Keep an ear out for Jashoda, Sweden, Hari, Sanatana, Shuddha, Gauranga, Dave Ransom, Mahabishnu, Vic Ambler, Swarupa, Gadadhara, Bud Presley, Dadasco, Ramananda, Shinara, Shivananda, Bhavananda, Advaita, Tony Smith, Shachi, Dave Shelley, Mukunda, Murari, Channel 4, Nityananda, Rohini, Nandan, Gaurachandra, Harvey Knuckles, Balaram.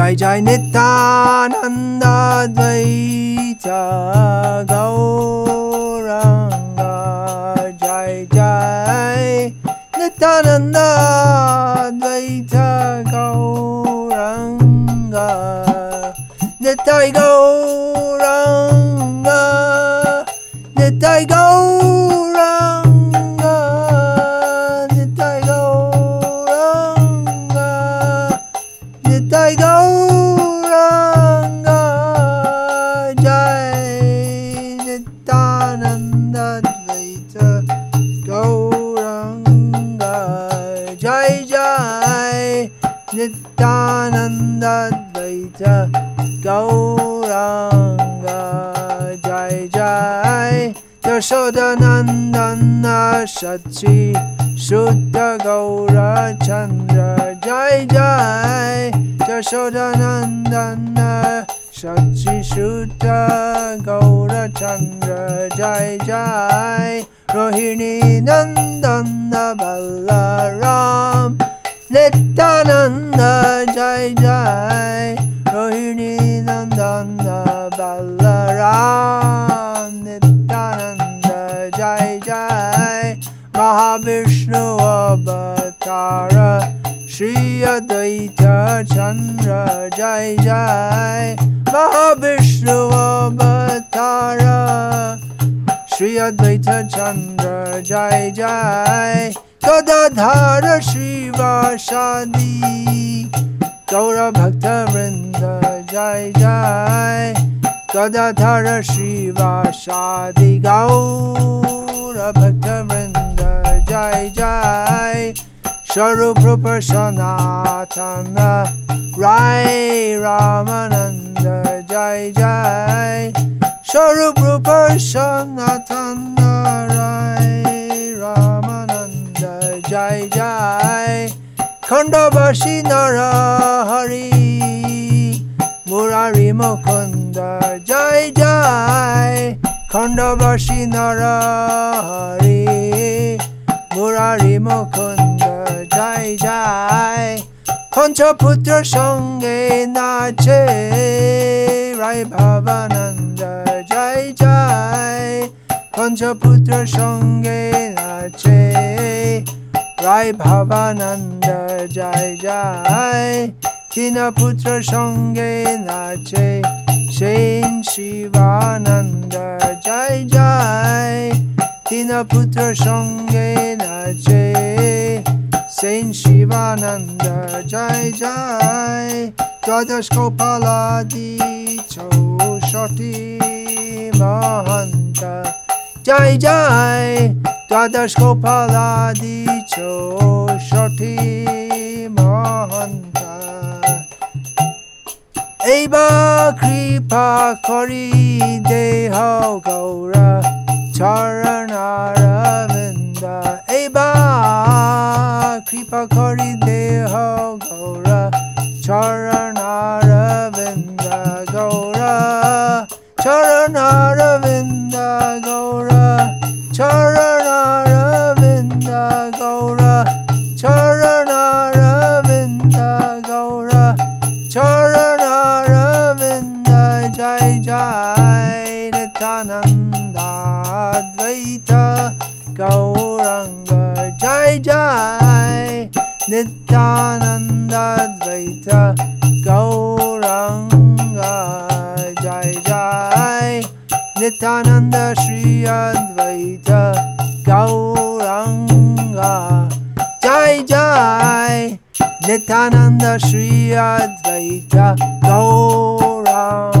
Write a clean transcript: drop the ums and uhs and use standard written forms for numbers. Jai Jai Nityananda Advaita Gauranga Jai Jai Nityananda Advaita Gauranga Nitya Gauranga Nitya Gauranga Gauranga Jai Nityananda Advaita Gauranga Jai Jai Nityananda Advaita Gauranga Jai Jai Jashoda Nandan Shachi Shuddha Gaurachandra Jai Jai Jashoda Nandan Shachi Shuddha Gaurachandra Jai Jai Rohini Nandana Balaram Nityananda Jai Jai Rohini Nandana Balaram Nityananda Jai Jai Mahabishnu Avatara Shri Advaita Chandra Jai Jai Mahabishnu Avatara Shri Advaita Chandra Jai Jai Gadadhara Shiva Shadi Gaura Bhakta Vrinda Jai Jai Gadadhara Shiva Shadi Gaura Bhakta Vrinda Jai Jai Swarupa Sanatana Rai Ramananda Jai Jai Swarupa Sanatana Rai Ramananda Jai Jai Kondova Shinara Hari Murari Mukunda Jai Jai Kondova Shinara Hari Murari Mukunda Jai Jai Panchaputra Sange Nache Rai Bhavananda Jai Jai Panchaputra Sange Nache Rai Bhavananda Jai Jai Tina Putra Sange Nache Saint Shivananda Jai Jai Tina Putra Sange Nache Saint Shivananda Jai Jai Dadasco Paladi Cho Shoti Mahanta Jai Jai Dadasco Paladi Cho Shoti Mahanta Eva Kripa Kori Deho Gaura Charanaravindha Eva Kripa Kori Deho Gaura Charanaravindha Gaura Charanaravindha Gaura Charanaravindha Gaura Charanaravindha Gaura Charanaravindha Jai Jai Nityananda Advaita Gauranga Jai Jai Nityananda Advaita Gauranga Jai Jai Nityananda Shri Advaita Gauranga Jai Jai Nityananda Shri Advaita Gauranga